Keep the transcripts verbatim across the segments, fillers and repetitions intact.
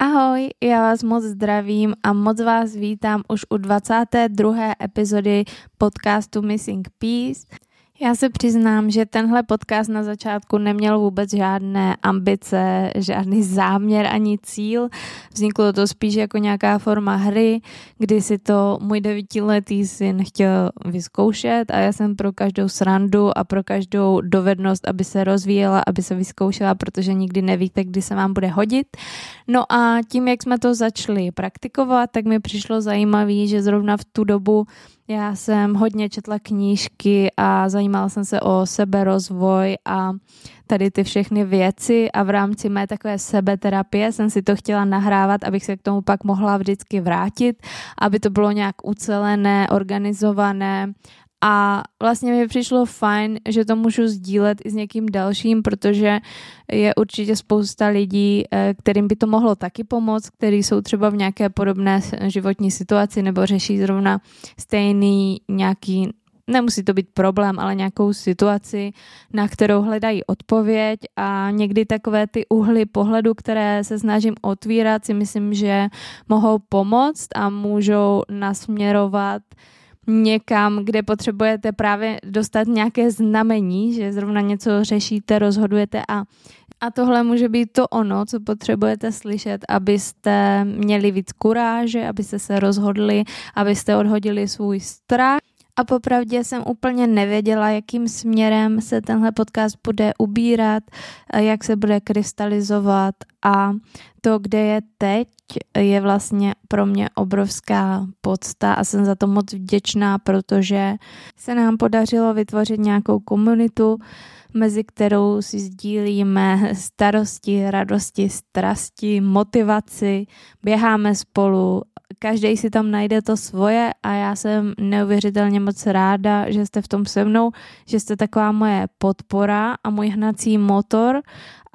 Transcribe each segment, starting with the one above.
Ahoj, já vás moc zdravím a moc vás vítám už u dvacáté druhé epizody podcastu Missing Piece. Já se přiznám, že tenhle podcast na začátku neměl vůbec žádné ambice, žádný záměr ani cíl. Vzniklo to spíš jako nějaká forma hry, kdy si to můj devítiletý syn chtěl vyzkoušet a já jsem pro každou srandu a pro každou dovednost, aby se rozvíjela, aby se vyzkoušela, protože nikdy nevíte, kdy se vám bude hodit. No a tím, jak jsme to začali praktikovat, tak mi přišlo zajímavé, že zrovna v tu dobu já jsem hodně četla knížky a zajímala jsem se o seberozvoj a tady ty všechny věci a v rámci mé takové sebeterapie jsem si to chtěla nahrávat, abych se k tomu pak mohla vždycky vrátit, aby to bylo nějak ucelené, organizované. A vlastně mi přišlo fajn, že to můžu sdílet i s někým dalším, protože je určitě spousta lidí, kterým by to mohlo taky pomoct, kteří jsou třeba v nějaké podobné životní situaci nebo řeší zrovna stejný nějaký, nemusí to být problém, ale nějakou situaci, na kterou hledají odpověď a někdy takové ty úhly pohledu, které se snažím otvírat, si myslím, že mohou pomoct a můžou nasměrovat někam, kde potřebujete právě dostat nějaké znamení, že zrovna něco řešíte, rozhodujete a, a tohle může být to ono, co potřebujete slyšet, abyste měli víc kuráže, abyste se rozhodli, abyste odhodili svůj strach. A popravdě jsem úplně nevěděla, jakým směrem se tenhle podcast bude ubírat, jak se bude krystalizovat a to, kde je teď, je vlastně pro mě obrovská podsta a jsem za to moc vděčná, protože se nám podařilo vytvořit nějakou komunitu, mezi kterou si sdílíme starosti, radosti, strasti, motivaci, běháme spolu, každý si tam najde to svoje a já jsem neuvěřitelně moc ráda, že jste v tom se mnou, že jste taková moje podpora a můj hnací motor,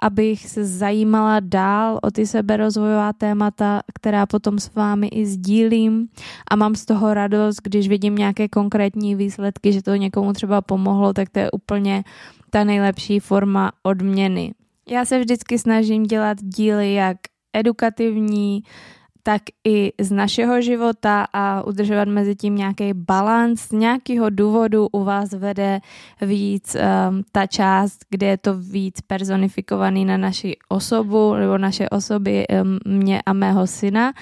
abych se zajímala dál o ty seberozvojová témata, která potom s vámi i sdílím a mám z toho radost, když vidím nějaké konkrétní výsledky, že to někomu třeba pomohlo, tak to je úplně ta nejlepší forma odměny. Já se vždycky snažím dělat díly jak edukativní, tak i z našeho života a udržovat mezi tím nějaký balans. Z nějakého důvodu u vás vede víc um, ta část, kde je to víc personifikovaný na naši osobu nebo naše osoby, um, mě a mého syna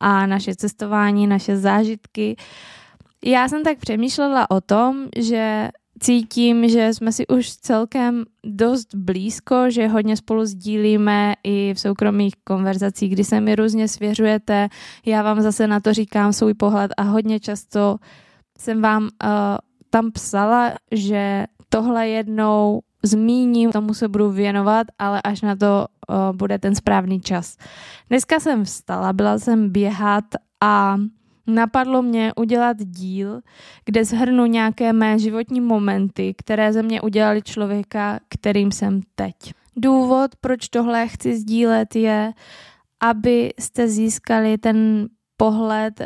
a naše cestování, naše zážitky. Já jsem tak přemýšlela o tom, že cítím, že jsme si už celkem dost blízko, že hodně spolu sdílíme i v soukromých konverzacích, kdy se mi různě svěřujete, já vám zase na to říkám svůj pohled a hodně často jsem vám uh, tam psala, že tohle jednou zmíním, tomu se budu věnovat, ale až na to uh, bude ten správný čas. Dneska jsem vstala, byla jsem běhat a napadlo mě udělat díl, kde shrnu nějaké mé životní momenty, které ze mě udělaly člověka, kterým jsem teď. Důvod, proč tohle chci sdílet, je, abyste získali ten pohled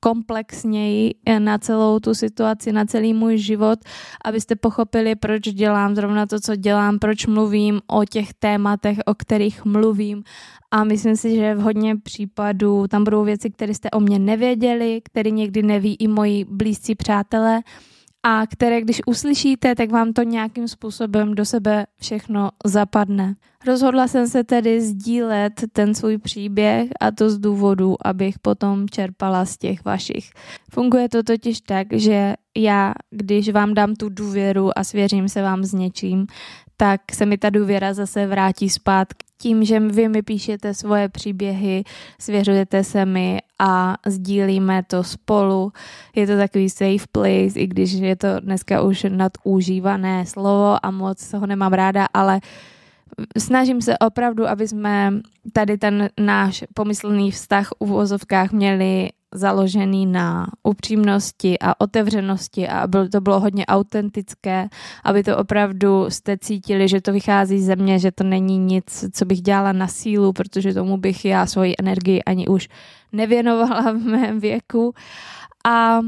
komplexněji na celou tu situaci, na celý můj život, abyste pochopili, proč dělám zrovna to, co dělám, proč mluvím o těch tématech, o kterých mluvím a myslím si, že v hodně případů tam budou věci, které jste o mě nevěděli, které někdy neví i moji blízcí přátelé a které, když uslyšíte, tak vám to nějakým způsobem do sebe všechno zapadne. Rozhodla jsem se tedy sdílet ten svůj příběh a to z důvodu, abych potom čerpala z těch vašich. Funguje to totiž tak, že já, když vám dám tu důvěru a svěřím se vám s něčím, tak se mi ta důvěra zase vrátí zpátky. Tím, že vy mi píšete svoje příběhy, svěřujete se mi a sdílíme to spolu. Je to takový safe place, i když je to dneska už nadužívané slovo a moc ho nemám ráda, ale snažím se opravdu, aby jsme tady ten náš pomyslný vztah v uvozovkách měli založený na upřímnosti a otevřenosti a aby to bylo hodně autentické, aby to opravdu jste cítili, že to vychází ze mě, že to není nic, co bych dělala na sílu, protože tomu bych já svoji energii ani už nevěnovala v mém věku. A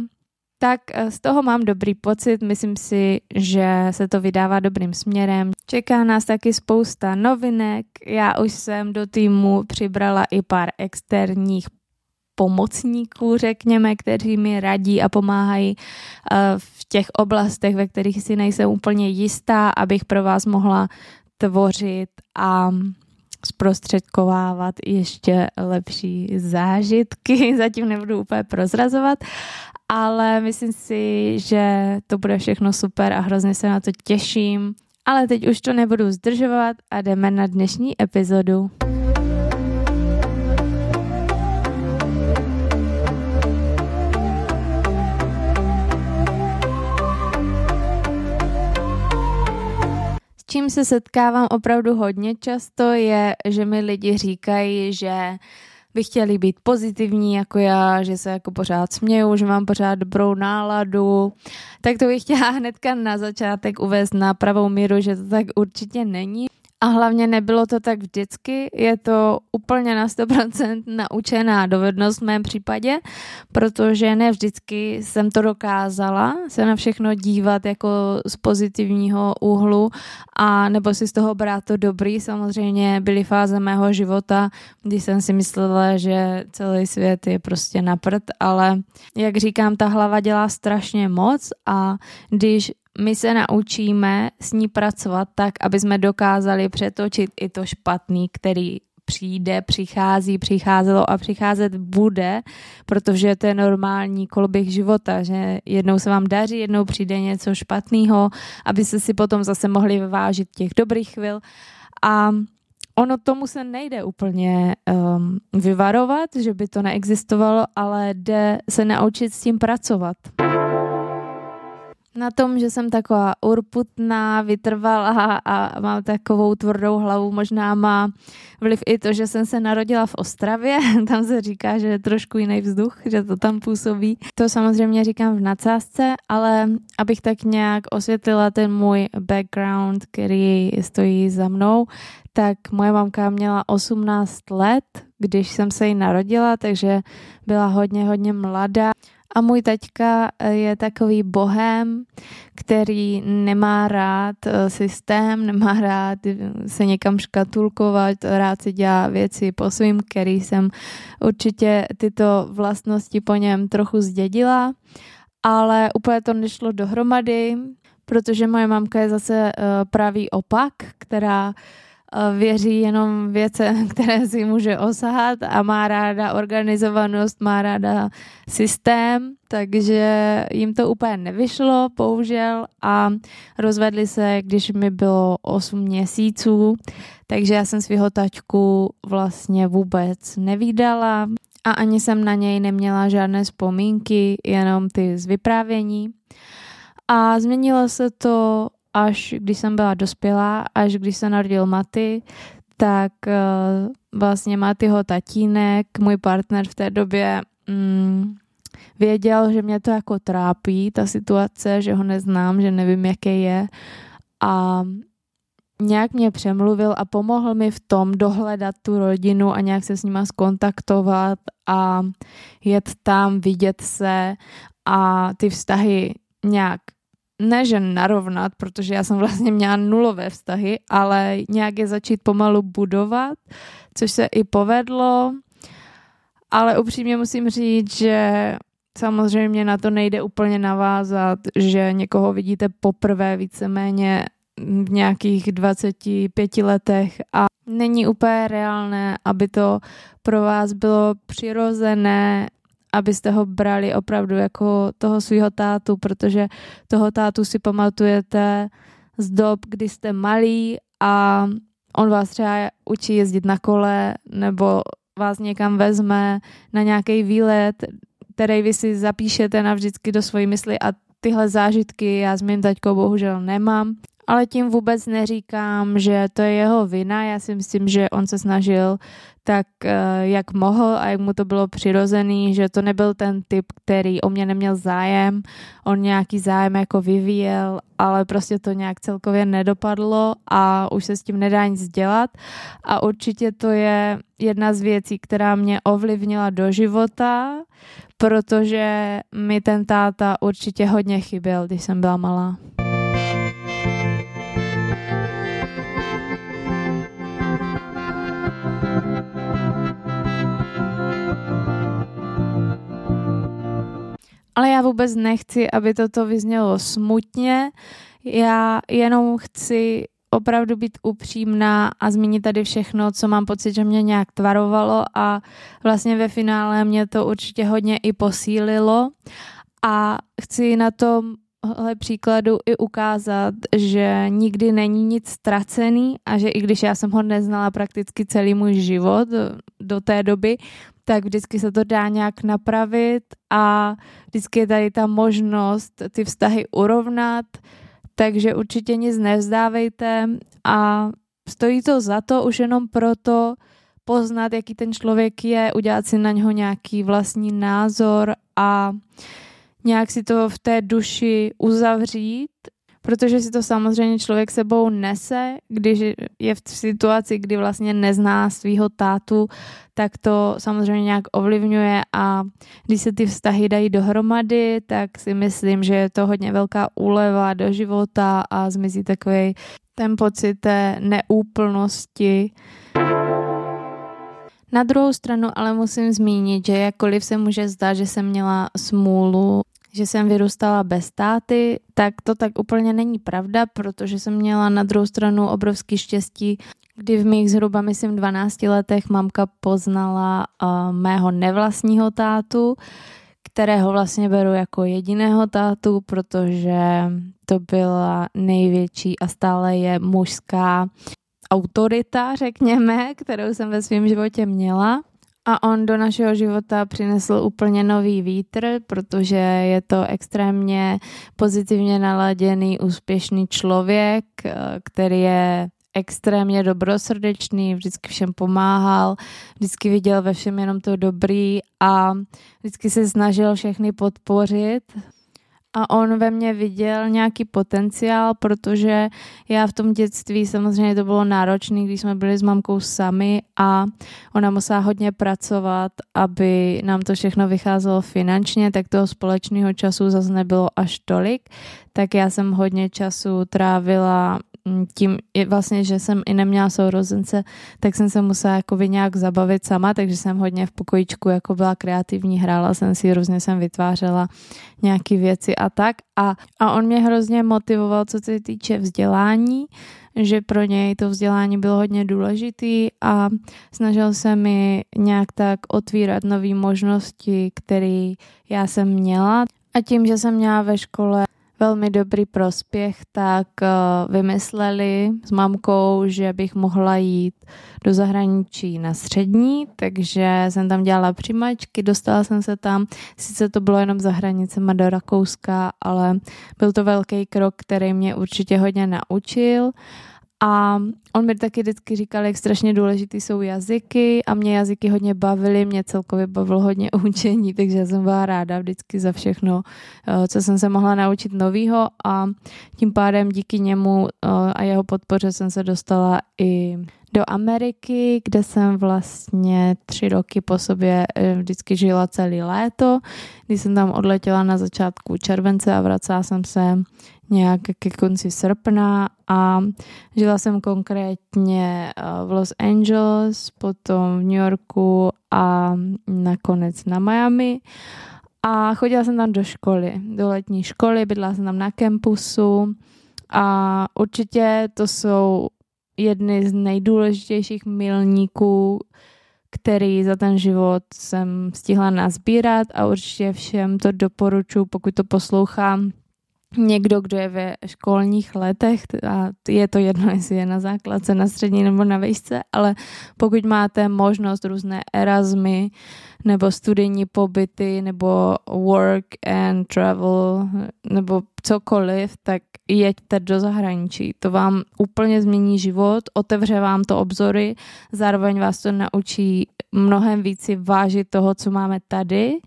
tak z toho mám dobrý pocit, myslím si, že se to vydává dobrým směrem. Čeká nás taky spousta novinek, já už jsem do týmu přibrala i pár externích pomocníků, řekněme, kteří mi radí a pomáhají v těch oblastech, ve kterých si nejsem úplně jistá, abych pro vás mohla tvořit a zprostředkovávat ještě lepší zážitky. Zatím nebudu úplně prozrazovat, ale myslím si, že to bude všechno super a hrozně se na to těším. Ale teď už to nebudu zdržovat a jdeme na dnešní epizodu. Čím se setkávám opravdu hodně často je, že mi lidi říkají, že by chtěli být pozitivní jako já, že se jako pořád směju, že mám pořád dobrou náladu. Tak to bych chtěla hnedka na začátek uvést na pravou míru, že to tak určitě není. A hlavně nebylo to tak vždycky, je to úplně na sto procent naučená dovednost v mém případě, protože ne vždycky jsem to dokázala se na všechno dívat jako z pozitivního úhlu a nebo si z toho brát to dobrý. Samozřejmě byly fáze mého života, kdy jsem si myslela, že celý svět je prostě na prd, ale jak říkám, ta hlava dělá strašně moc a když my se naučíme s ní pracovat tak, aby jsme dokázali přetočit i to špatný, který přijde, přichází, přicházelo a přicházet bude, protože to je normální koloběh života, že jednou se vám daří, jednou přijde něco špatného, abyste si potom zase mohli vyvážit těch dobrých chvil. A ono tomu se nejde úplně um, vyvarovat, že by to neexistovalo, ale jde se naučit s tím pracovat. Na tom, že jsem taková urputná, vytrvalá a mám takovou tvrdou hlavu, možná má vliv i to, že jsem se narodila v Ostravě, tam se říká, že je trošku jiný vzduch, že to tam působí. To samozřejmě říkám v nadsázce, ale abych tak nějak osvětlila ten můj background, který stojí za mnou, tak moje mamka měla osmnáct let, když jsem se jí narodila, takže byla hodně, hodně mladá. A můj taťka je takový bohem, který nemá rád systém, nemá rád se někam škatulkovat, rád si dělá věci po svým, který jsem určitě tyto vlastnosti po něm trochu zdědila, ale úplně to nešlo dohromady, protože moje mamka je zase pravý opak, která věří jenom věcem, které si může osahat a má ráda organizovanost, má ráda systém, takže jim to úplně nevyšlo, bohužel, a rozvedli se, když mi bylo osm měsíců, takže já jsem svýho taťku vlastně vůbec nevídala a ani jsem na něj neměla žádné vzpomínky, jenom ty z vyprávění. A změnilo se to až když jsem byla dospělá, až když se narodil Maty, tak vlastně Matyho tatínek, můj partner v té době mm, věděl, že mě to jako trápí, ta situace, že ho neznám, že nevím, jaký je, a nějak mě přemluvil a pomohl mi v tom dohledat tu rodinu a nějak se s nima skontaktovat a jet tam, vidět se a ty vztahy nějak ne, že narovnat, protože já jsem vlastně měla nulové vztahy, ale nějak je začít pomalu budovat, což se i povedlo, ale upřímně musím říct, že samozřejmě na to nejde úplně navázat, že někoho vidíte poprvé víceméně v nějakých dvaceti pěti letech a není úplně reálné, aby to pro vás bylo přirozené, abyste ho brali opravdu jako toho svýho tátu, protože toho tátu si pamatujete z dob, kdy jste malí a on vás třeba učí jezdit na kole nebo vás někam vezme na nějaký výlet, který vy si zapíšete navždycky do svojí mysli a tyhle zážitky já s mým taťkou bohužel nemám. Ale tím vůbec neříkám, že to je jeho vina. Já si myslím, že on se snažil tak, jak mohl a jak mu to bylo přirozený, že to nebyl ten typ, který o mě neměl zájem, on nějaký zájem jako vyvíjel, ale prostě to nějak celkově nedopadlo a už se s tím nedá nic dělat. A určitě to je jedna z věcí, která mě ovlivnila do života, protože mi ten táta určitě hodně chyběl, když jsem byla malá. Ale já vůbec nechci, aby toto vyznělo smutně. Já jenom chci opravdu být upřímná a zmínit tady všechno, co mám pocit, že mě nějak tvarovalo a vlastně ve finále mě to určitě hodně i posílilo. A chci na tomhle příkladu i ukázat, že nikdy není nic ztracený a že i když já jsem ho neznala prakticky celý můj život do té doby, tak vždycky se to dá nějak napravit a vždycky je tady ta možnost ty vztahy urovnat, takže určitě nic nevzdávejte a stojí to za to už jenom proto poznat, jaký ten člověk je, udělat si na něho nějaký vlastní názor a nějak si to v té duši uzavřít, protože si to samozřejmě člověk sebou nese, když je v situaci, kdy vlastně nezná svýho tátu, tak to samozřejmě nějak ovlivňuje a když se ty vztahy dají dohromady, tak si myslím, že je to hodně velká úleva do života a zmizí takový ten pocit té neúplnosti. Na druhou stranu ale musím zmínit, že jakkoliv se může zdát, že jsem měla smůlu, že jsem vyrůstala bez táty, tak to tak úplně není pravda, protože jsem měla na druhou stranu obrovský štěstí, kdy v mých zhruba, myslím, dvanácti letech mamka poznala uh, mého nevlastního tátu, kterého vlastně beru jako jediného tátu, protože to byla největší a stále je mužská autorita, řekněme, kterou jsem ve svém životě měla. A on do našeho života přinesl úplně nový vítr, protože je to extrémně pozitivně naladěný, úspěšný člověk, který je extrémně dobrosrdečný, vždycky všem pomáhal, vždycky viděl ve všem jenom to dobrý a vždycky se snažil všechny podpořit. A on ve mně viděl nějaký potenciál, protože já v tom dětství samozřejmě to bylo náročné, když jsme byli s mamkou sami a ona musela hodně pracovat, aby nám to všechno vycházelo finančně, tak toho společného času zase nebylo až tolik. Tak já jsem hodně času trávila tím, vlastně, že jsem i neměla sourozence, tak jsem se musela jakoby nějak zabavit sama, takže jsem hodně v pokojičku jako byla kreativní, hrála jsem si, různě jsem vytvářela nějaké věci a tak. A, a on mě hrozně motivoval, co se týče vzdělání, že pro něj to vzdělání bylo hodně důležitý a snažil se mi nějak tak otvírat nové možnosti, které já jsem měla. A tím, že jsem měla ve škole velmi dobrý prospěch, tak vymysleli s mamkou, že bych mohla jít do zahraničí na střední, takže jsem tam dělala přijímačky, dostala jsem se tam, sice to bylo jenom za hranicema do Rakouska, ale byl to velký krok, který mě určitě hodně naučil. A on mi taky vždycky říkal, jak strašně důležitý jsou jazyky a mě jazyky hodně bavily, mě celkově bavilo hodně učení, takže já jsem byla ráda vždycky za všechno, co jsem se mohla naučit novýho a tím pádem díky němu a jeho podpoře jsem se dostala i do Ameriky, kde jsem vlastně tři roky po sobě vždycky žila celý léto, když jsem tam odletěla na začátku července a vracela jsem se nějak ke konci srpna a žila jsem konkrétně v Los Angeles, potom v New Yorku a nakonec na Miami. A chodila jsem tam do školy, do letní školy, bydlela jsem tam na kampusu a určitě to jsou jedny z nejdůležitějších milníků, který za ten život jsem stihla nazbírat a určitě všem to doporučuji, pokud to poslouchám, někdo, kdo je ve školních letech, a je to jedno, jestli je na základce, na střední nebo na výšce, ale pokud máte možnost různé erasmy nebo studijní pobyty nebo work and travel nebo cokoliv, tak jeďte do zahraničí. To vám úplně změní život, otevře vám to obzory, zároveň vás to naučí mnohem víc si vážit toho, co máme tady.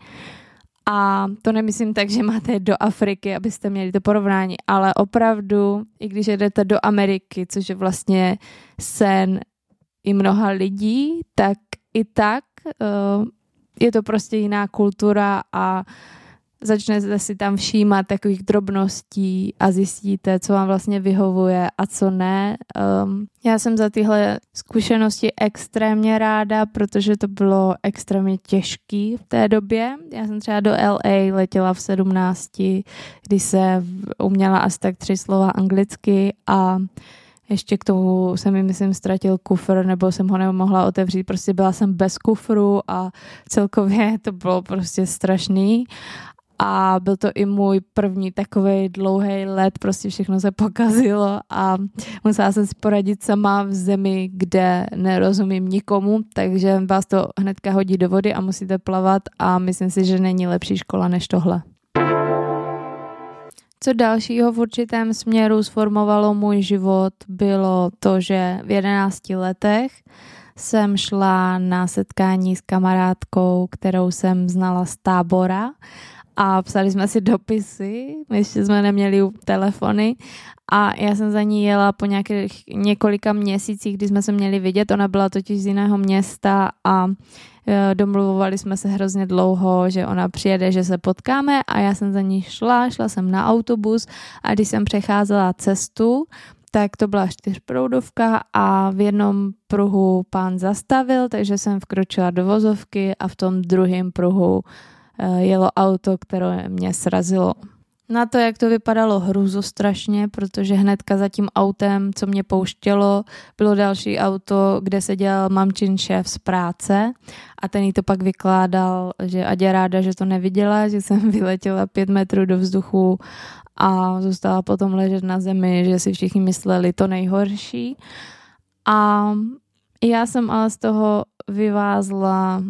A to nemyslím tak, že máte do Afriky, abyste měli to porovnání, ale opravdu, i když jedete do Ameriky, což je vlastně sen i mnoha lidí, tak i tak je to prostě jiná kultura a začnete si tam všímat takových drobností a zjistíte, co vám vlastně vyhovuje a co ne. Um, já jsem za tyhle zkušenosti extrémně ráda, protože to bylo extrémně těžký v té době. Já jsem třeba do el ej letěla v sedmnácti, kdy se uměla asi tak tři slova anglicky a ještě k tomu jsem mi, myslím, ztratil kufr, nebo jsem ho nemohla otevřít, prostě byla jsem bez kufru a celkově to bylo prostě strašný. A byl to i můj první takovej dlouhý let, prostě všechno se pokazilo a musela jsem si poradit sama v zemi, kde nerozumím nikomu, takže vás to hnedka hodí do vody a musíte plavat a myslím si, že není lepší škola než tohle. Co dalšího v určitém směru sformovalo můj život, bylo to, že v jedenácti letech jsem šla na setkání s kamarádkou, kterou jsem znala z tábora, a psali jsme si dopisy, my ještě jsme neměli telefony a já jsem za ní jela po nějakých několika měsících, kdy jsme se měli vidět, ona byla totiž z jiného města a domluvovali jsme se hrozně dlouho, že ona přijede, že se potkáme a já jsem za ní šla, šla jsem na autobus a když jsem přecházela cestu, tak to byla čtyřproudovka a v jednom pruhu pán zastavil, takže jsem vkročila do vozovky a v tom druhém pruhu jelo auto, které mě srazilo. Na to, jak to vypadalo hrůzostrašně, protože hnedka za tím autem, co mě pouštělo, bylo další auto, kde seděl mamčin šéf z práce a ten jí to pak vykládal, že ať je ráda, že to neviděla, že jsem vyletěla pět metrů do vzduchu a zůstala potom ležet na zemi, že si všichni mysleli to nejhorší. A já jsem ale z toho vyvázla,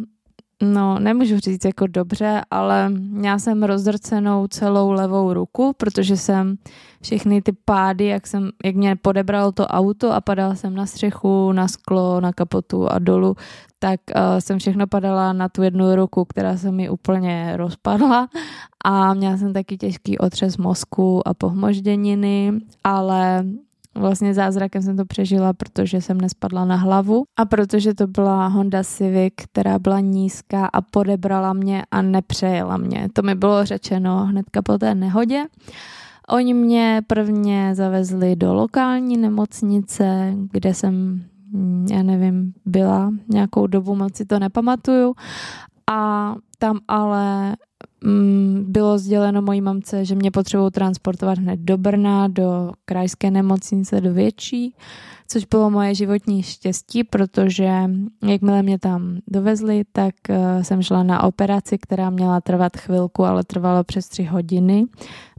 no, nemůžu říct jako dobře, ale já jsem rozdrcenou celou levou ruku, protože jsem všechny ty pády, jak, jsem, jak mě podebralo to auto a padala jsem na střechu, na sklo, na kapotu a dolů, tak uh, jsem všechno padala na tu jednu ruku, která se mi úplně rozpadla a měla jsem taky těžký otřes mozku a pohmožděniny, ale vlastně zázrakem jsem to přežila, protože jsem nespadla na hlavu a protože to byla Honda Civic, která byla nízká a podebrala mě a nepřejela mě. To mi bylo řečeno hnedka po té nehodě. Oni mě prvně zavezli do lokální nemocnice, kde jsem, já nevím, byla nějakou dobu, moc si to nepamatuju. A tam ale bylo sděleno mojí mamce, že mě potřebují transportovat hned do Brna, do krajské nemocnice, do větší, což bylo moje životní štěstí, protože jakmile mě tam dovezli, tak jsem šla na operaci, která měla trvat chvilku, ale trvalo přes tři hodiny.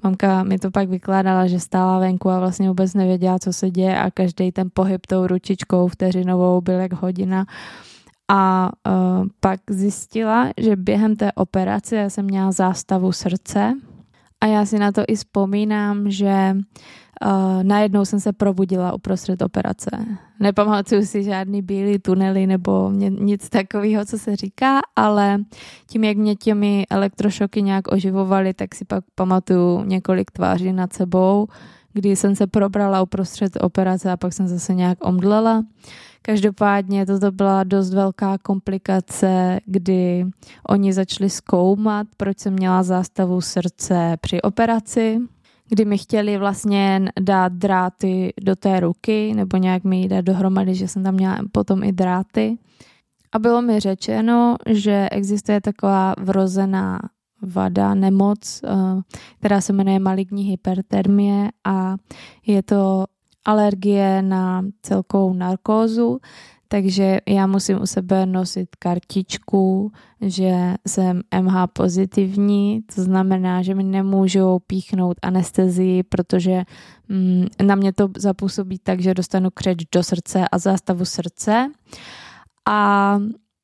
Mamka mi to pak vykládala, že stála venku a vlastně vůbec nevěděla, co se děje a každý ten pohyb tou ručičkou vteřinovou byl jak hodina. A uh, pak zjistila, že během té operace já jsem měla zástavu srdce a já si na to i vzpomínám, že uh, najednou jsem se probudila uprostřed operace. Nepamatuju si žádný bílý tunely nebo nic takového, co se říká, ale tím, jak mě těmi elektrošoky nějak oživovaly, tak si pak pamatuju několik tváří nad sebou, kdy jsem se probrala uprostřed operace a pak jsem zase nějak omdlela. Každopádně toto byla dost velká komplikace, kdy oni začali zkoumat, proč jsem měla zástavu srdce při operaci, kdy mi chtěli vlastně dát dráty do té ruky nebo nějak mi dát dohromady, že jsem tam měla potom i dráty. A bylo mi řečeno, že existuje taková vrozená vada, nemoc, která se jmenuje maligní hypertermie a je to alergie na celkovou narkózu, Takže já musím u sebe nosit kartičku, že jsem M H pozitivní, to znamená, že mi nemůžou píchnout anestezii, protože mm, na mě to zapůsobí tak, že dostanu křeč do srdce a zástavu srdce. A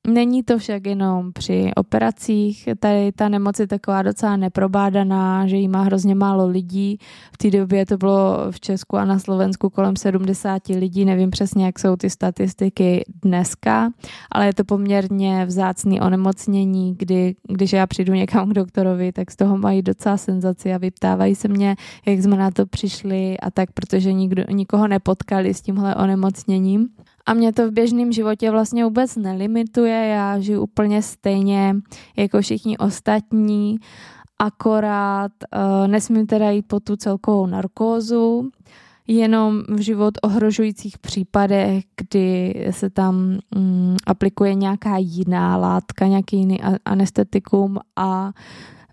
není to však jenom při operacích, tady ta nemoc je taková docela neprobádaná, že jí má hrozně málo lidí, v té době to bylo v Česku a na Slovensku kolem sedmdesáti lidí, nevím přesně, jak jsou ty statistiky dneska, ale je to poměrně vzácný onemocnění, kdy, když já přijdu někam k doktorovi, tak z toho mají docela senzaci a vyptávají se mě, jak jsme na to přišli a tak, protože nikdo, nikoho nepotkali s tímhle onemocněním. A mě to v běžném životě vlastně vůbec nelimituje, já žiju úplně stejně jako všichni ostatní, akorát uh, nesmím teda jít po tu celkovou narkózu, jenom v život ohrožujících případech, kdy se tam um, aplikuje nějaká jiná látka, nějaký jiný anestetikum a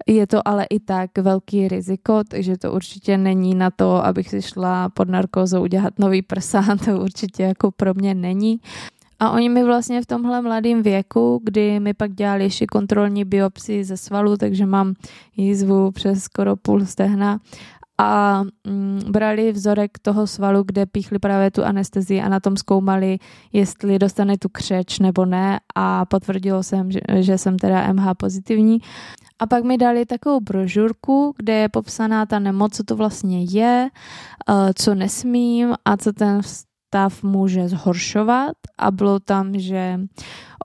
je to ale i tak velký riziko, takže to určitě není na to, abych si šla pod narkózou udělat nový prsa, to určitě jako pro mě není. A oni mi vlastně v tomhle mladém věku, kdy mi pak dělali ještě kontrolní biopsii ze svalu, takže mám jízvu přes skoro půl stehna a brali vzorek toho svalu, kde píchli právě tu anestezii a na tom zkoumali, jestli dostane tu křeč nebo ne a potvrdilo jsem, že, že jsem teda M H pozitivní. A pak mi dali takovou brožurku, kde je popsaná ta nemoc, co to vlastně je, co nesmím a co ten stav může zhoršovat. A bylo tam, že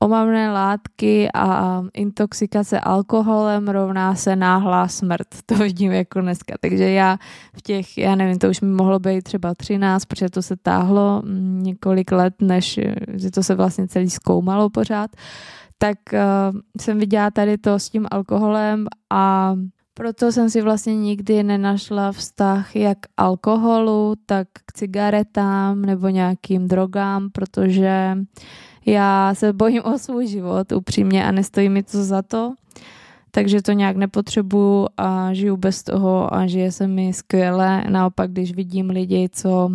omamné látky a intoxikace alkoholem rovná se náhlá smrt. To vidím jako dneska. Takže já v těch, já nevím, to už mi mohlo být třeba třináct, protože to se táhlo několik let, než to se vlastně celý zkoumalo pořád. Tak uh, jsem viděla tady to s tím alkoholem a proto jsem si vlastně nikdy nenašla vztah jak k alkoholu, tak k cigaretám nebo nějakým drogám, protože já se bojím o svůj život upřímně a nestojí mi to za to, takže to nějak nepotřebuju a žiju bez toho a žije se mi skvěle. Naopak, když vidím lidi, co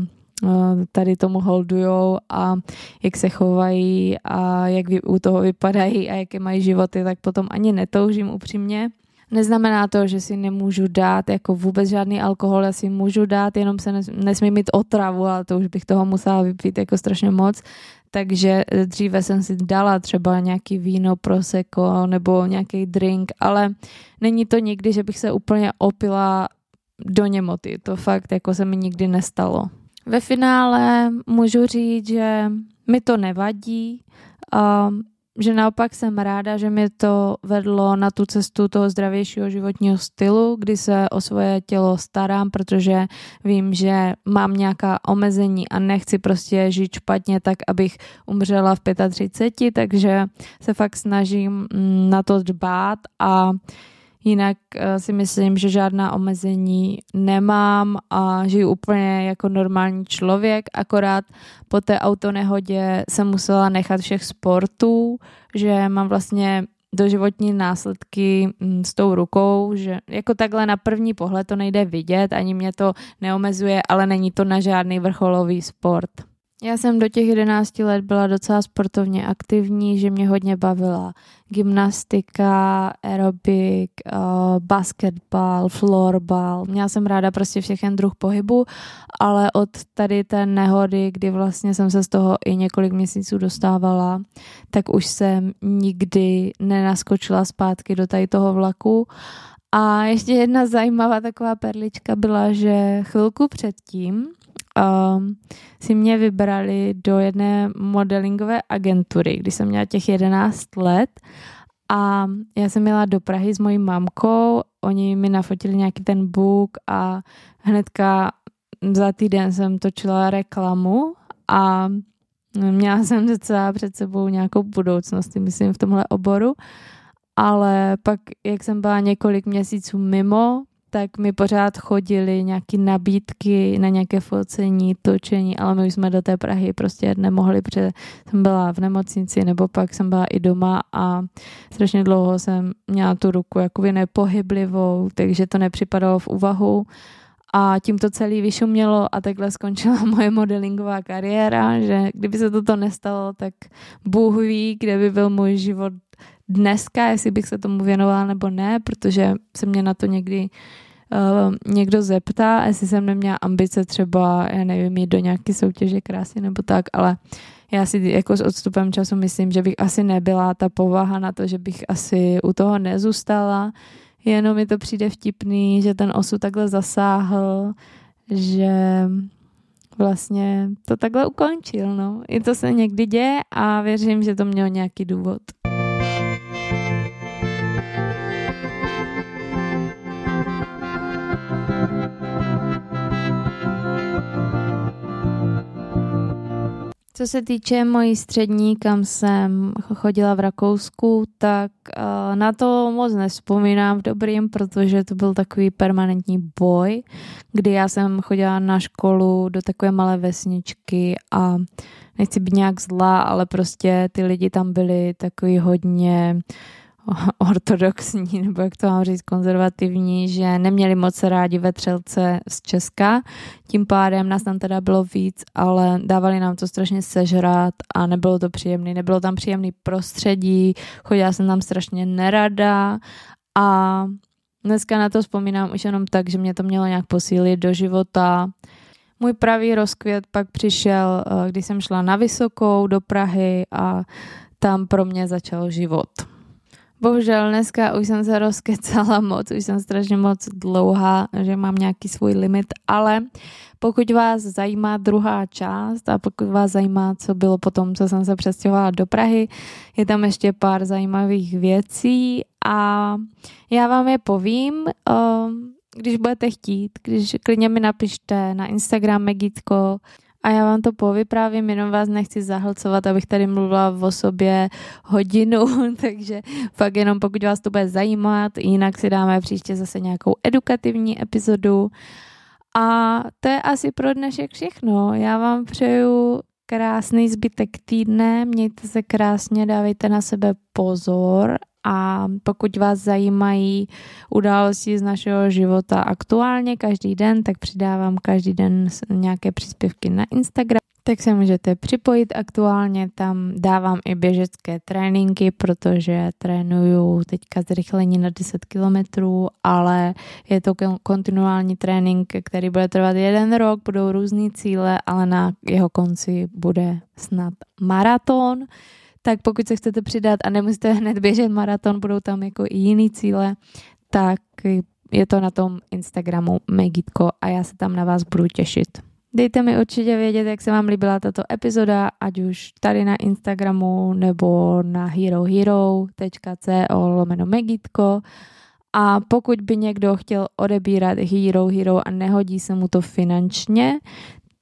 tady tomu holdujou a jak se chovají a jak u toho vypadají a jaké mají životy, tak potom ani netoužím upřímně. Neznamená to, že si nemůžu dát jako vůbec žádný alkohol, já si můžu dát, jenom se nesmím mít otravu, ale to už bych toho musela vypít jako strašně moc. Takže dříve jsem si dala třeba nějaký víno, prosecco nebo nějaký drink, ale není to nikdy, že bych se úplně opila do němoty. To fakt jako se mi nikdy nestalo. Ve finále můžu říct, že mi to nevadí, že naopak jsem ráda, že mě to vedlo na tu cestu toho zdravějšího životního stylu, kdy se o svoje tělo starám, protože vím, že mám nějaká omezení a nechci prostě žít špatně tak, abych umřela v třiceti pěti, takže se fakt snažím na to dbát a jinak si myslím, že žádná omezení nemám a žiju úplně jako normální člověk, akorát po té autonehodě jsem musela nechat všech sportů, že mám vlastně doživotní následky s tou rukou, že jako takhle na první pohled to nejde vidět, ani mě to neomezuje, ale není to na žádný vrcholový sport. Já jsem do těch jedenácti let byla docela sportovně aktivní, že mě hodně bavila gymnastika, aerobik, basketbal, florbal. Měla jsem ráda prostě všechen druh pohybu, ale od tady té nehody, kdy vlastně jsem se z toho i několik měsíců dostávala, tak už jsem nikdy nenaskočila zpátky do tady toho vlaku. A ještě jedna zajímavá taková perlička byla, že chvilku předtím Um, si mě vybrali do jedné modelingové agentury, když jsem měla těch jedenáct let a já jsem jela do Prahy s mojí mamkou, oni mi nafotili nějaký ten book a hnedka za týden jsem točila reklamu a měla jsem docela před sebou nějakou budoucnost, myslím v tomhle oboru, ale pak, jak jsem byla několik měsíců mimo, tak mi pořád chodili nějaké nabídky na nějaké focení, točení, ale my už jsme do té Prahy prostě nemohli, protože jsem byla v nemocnici nebo pak jsem byla i doma a strašně dlouho jsem měla tu ruku jakoby nepohyblivou, takže to nepřipadalo v úvahu A tím to celé vyšumělo a takhle skončila moje modelingová kariéra, že kdyby se toto nestalo, tak Bůh ví, kde by byl můj život dneska, jestli bych se tomu věnovala nebo ne, protože se mě na to někdy uh, někdo zeptá, jestli jsem neměla ambice třeba, já nevím, jít do nějaké soutěže krásy nebo tak, ale já si jako s odstupem času myslím, že bych asi nebyla ta povaha na to, že bych asi u toho nezůstala, jenom mi to přijde vtipný, že ten osud takhle zasáhl, že vlastně to takhle ukončil. No. I to se někdy děje a věřím, že to mělo nějaký důvod. Co se týče mojí střední, kam jsem chodila v Rakousku, tak na to moc nevzpomínám v dobrým, protože to byl takový permanentní boj, kdy já jsem chodila na školu do takové malé vesničky a nechci být nějak zlá, ale prostě ty lidi tam byli takový hodně ortodoxní, nebo jak to mám říct, konzervativní, že neměli moc rádi vetřelce z Česka. Tím pádem nás tam teda bylo víc, ale dávali nám to strašně sežrat a nebylo to příjemné. Nebylo tam příjemné prostředí, chodila jsem tam strašně nerada a dneska na to vzpomínám už jenom tak, že mě to mělo nějak posílit do života. Můj pravý rozkvět pak přišel, když jsem šla na vysokou do Prahy a tam pro mě začal život. Bohužel dneska už jsem se rozkecala moc, už jsem strašně moc dlouhá, že mám nějaký svůj limit, ale pokud vás zajímá druhá část a pokud vás zajímá, co bylo potom, co jsem se přestěhovala do Prahy, je tam ještě pár zajímavých věcí a já vám je povím, když budete chtít, když klidně mi napište na Instagram Megitko, a já vám to povyprávím, jenom vás nechci zahlcovat, abych tady mluvila o sobě hodinu, takže fakt jenom pokud vás to bude zajímat, jinak si dáme příště zase nějakou edukativní epizodu. A to je asi pro dnešek všechno. Já vám přeju krásný zbytek týdne, mějte se krásně, dávejte na sebe pozor a pokud vás zajímají události z našeho života aktuálně každý den, tak přidávám každý den nějaké příspěvky na Instagram, tak se můžete připojit aktuálně, tam dávám i běžecké tréninky, protože trénuju teďka zrychlení na deset kilometrů, ale je to kontinuální trénink, který bude trvat jeden rok, budou různý cíle, ale na jeho konci bude snad maraton. Tak pokud se chcete přidat a nemusíte hned běžet maraton, budou tam jako i jiný cíle, tak je to na tom Instagramu Megitko a já se tam na vás budu těšit. Dejte mi určitě vědět, jak se vám líbila tato epizoda, ať už tady na Instagramu nebo na herohero.co lomeno Megitko. A pokud by někdo chtěl odebírat Hero Hero a nehodí se mu to finančně,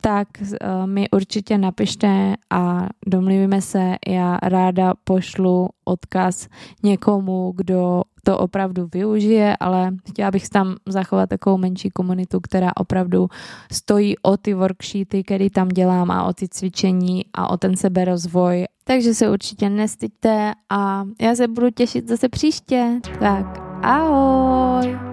tak mi určitě napište a domluvíme se, já ráda pošlu odkaz někomu, kdo to opravdu využije, ale chtěla bych tam zachovat takovou menší komunitu, která opravdu stojí o ty worksheety, které tam dělám a o ty cvičení a o ten seberozvoj. Takže se určitě nestyďte a já se budu těšit zase příště. Tak ahoj!